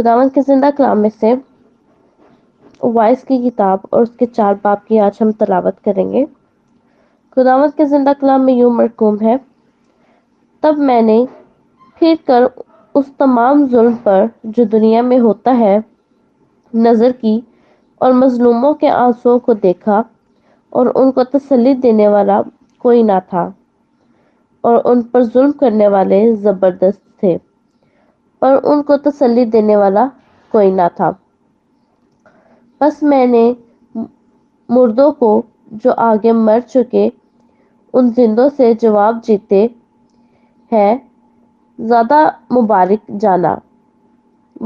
खुदावंद के जिंदा कलाम में से वाइस की किताब और उसके 4 बाब की आज हम तलावत करेंगे। खुदावंद के जिंदा कलाम में यूं मरकूम है, तब मैंने फिर कर उस तमाम जुल्म पर जो दुनिया में होता है नज़र की और मजलूमों के आंसुओं को देखा और उनको तसल्ली देने वाला कोई ना था और उन पर जुल्म करने वाले ज़बरदस्त थे पर उनको तसल्ली देने वाला कोई ना था। बस मैंने मुर्दों को जो आगे मर चुके उन जिंदों से जवाब जीते हैं ज़्यादा मुबारक जाना,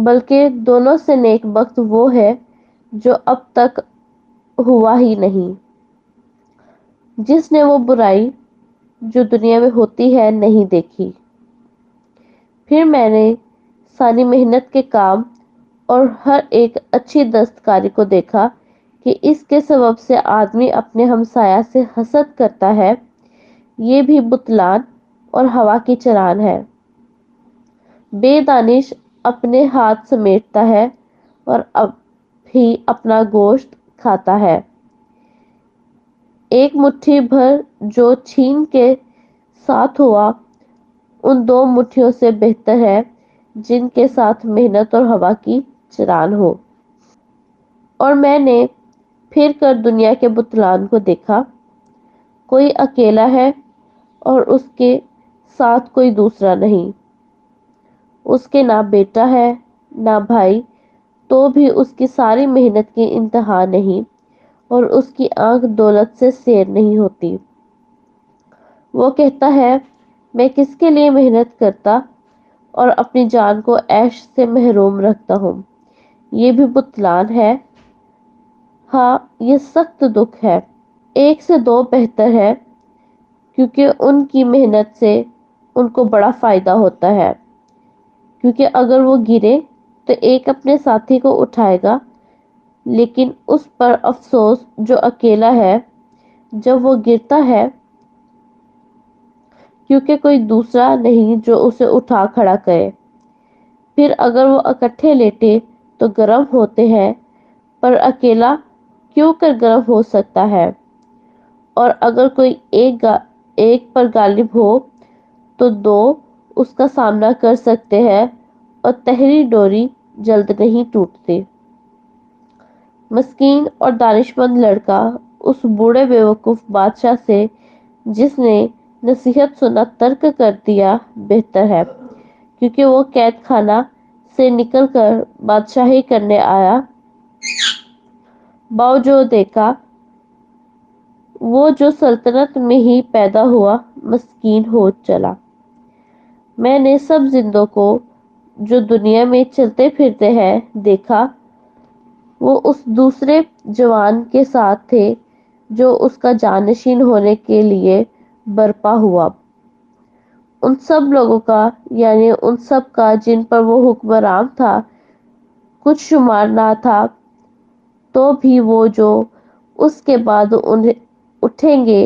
बल्कि दोनों से नेक वक्त वो है जो अब तक हुआ ही नहीं, जिसने वो बुराई जो दुनिया में होती है नहीं देखी। फिर मैंने सारी मेहनत के काम और हर एक अच्छी दस्तकारी को देखा कि इसके सबब से आदमी अपने हमसाया से हसद करता है, ये भी बुतलान और हवा की चरान है। बेदानिश अपने हाथ समेटता है और अब भी अपना गोश्त खाता है, एक मुट्ठी भर जो छीन के साथ हुआ उन 2 मुट्ठियों से बेहतर है जिनके साथ मेहनत और हवा की चरान हो। और मैंने फिर कर दुनिया के बुतलान को देखा, कोई अकेला है और उसके साथ कोई दूसरा नहीं, उसके ना बेटा है ना भाई, तो भी उसकी सारी मेहनत की इंतहा नहीं और उसकी आंख दौलत से सैर नहीं होती। वो कहता है, मैं किसके लिए मेहनत करता और अपनी जान को ऐश से महरूम रखता हूँ, ये भी बुतलान है। हाँ, ये सख्त दुख है। एक से 2 बेहतर है क्योंकि उनकी मेहनत से उनको बड़ा फ़ायदा होता है, क्योंकि अगर वो गिरे तो एक अपने साथी को उठाएगा, लेकिन उस पर अफसोस जो अकेला है जब वो गिरता है, क्योंकि कोई दूसरा नहीं जो उसे उठा खड़ा करे। फिर अगर वो इकट्ठे लेटे तो गर्म होते हैं, पर अकेला क्यों कर गर्म हो सकता है। और अगर कोई एक पर गालिब हो तो 2 उसका सामना कर सकते हैं और तहरी डोरी जल्द नहीं टूटती। मस्कीन और दानिशमंद लड़का उस बूढ़े बेवकूफ़ बादशाह से जिसने नसीहत सुना तर्क कर दिया बेहतर है, क्योंकि वो कैद खाना से निकलकर बादशाही करने आया। बावजूद देखा वो जो सल्तनत में ही पैदा हुआ मस्कीन हो चला। मैंने सब जिंदों को जो दुनिया में चलते फिरते हैं देखा, वो उस दूसरे जवान के साथ थे जो उसका जानशीन होने के लिए बरपा हुआ। उन सब लोगों का, यानी उन सब का जिन पर वो हुक्मरान था, कुछ शुमार ना था, तो भी वो जो उसके बाद उन्हें उठेंगे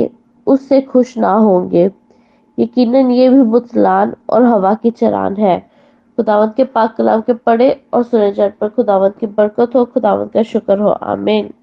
उससे खुश ना होंगे। यकीनन ये भी बुतलान और हवा की चरान है। खुदावंद के पाक कलाम के पढ़े और सुने जाने पर खुदावंद की बरकत हो, खुदावंद का शुक्र हो। आमीन।